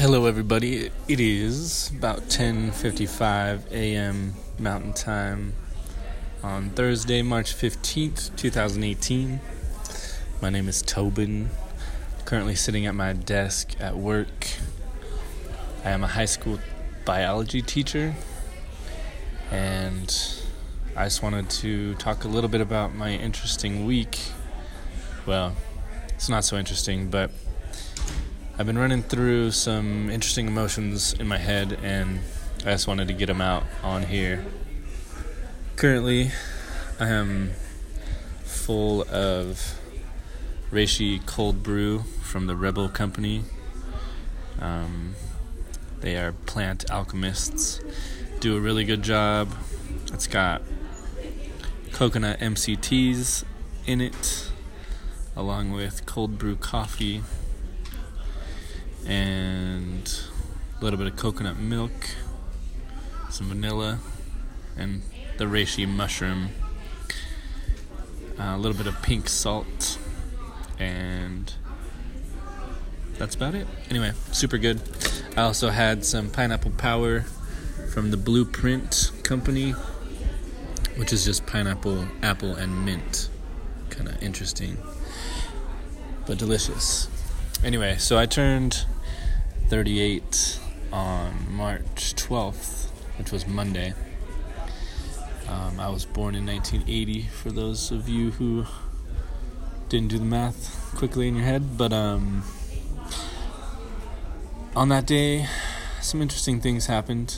Hello everybody, it is about 10:55 a.m. Mountain Time on Thursday, March 15th, 2018. My name is Tobin, currently sitting at my desk at work. I am a high school biology teacher, and I just wanted to talk a little bit about my interesting week. Well, it's not so interesting, but I've been running through some interesting emotions in my head, and I just wanted to get them out on here. Currently, I am full of Reishi Cold Brew from the Rebel Company. They are plant alchemists. Do a really good job. It's got coconut MCTs in it, along with cold brew coffee and a little bit of coconut milk, some vanilla, and the reishi mushroom, a little bit of pink salt, and that's about it. Anyway, super good. I also had some pineapple power from the Blueprint Company, which is just pineapple, apple, and mint. Kind of interesting, but delicious. Anyway, so I turned 38 on March 12th, which was Monday. I was born in 1980, for those of you who didn't do the math quickly in your head. But on that day, some interesting things happened.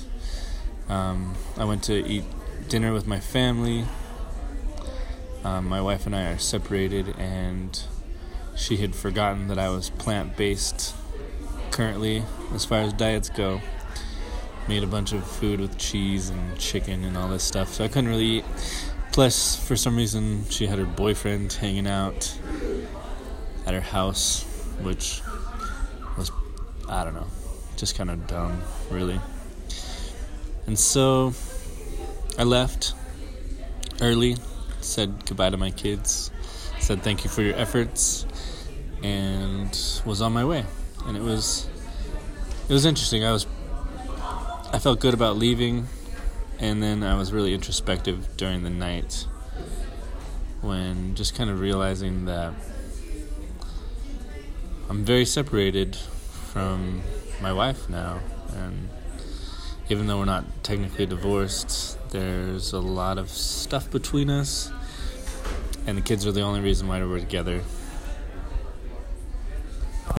I went to eat dinner with my family. My wife and I are separated, and she had forgotten that I was plant-based currently, as far as diets go. Made a bunch of food with cheese and chicken and all this stuff, so I couldn't really eat. Plus, for some reason, she had her boyfriend hanging out at her house, which was, I don't know, just kind of dumb, really. And so I left early, said goodbye to my kids, said thank you for your efforts, and was on my way. And it was interesting. I felt good about leaving, and then I was really introspective during the night, when just kind of realizing that I'm very separated from my wife now, and even though we're not technically divorced, there's a lot of stuff between us, and the kids are the only reason why we're together.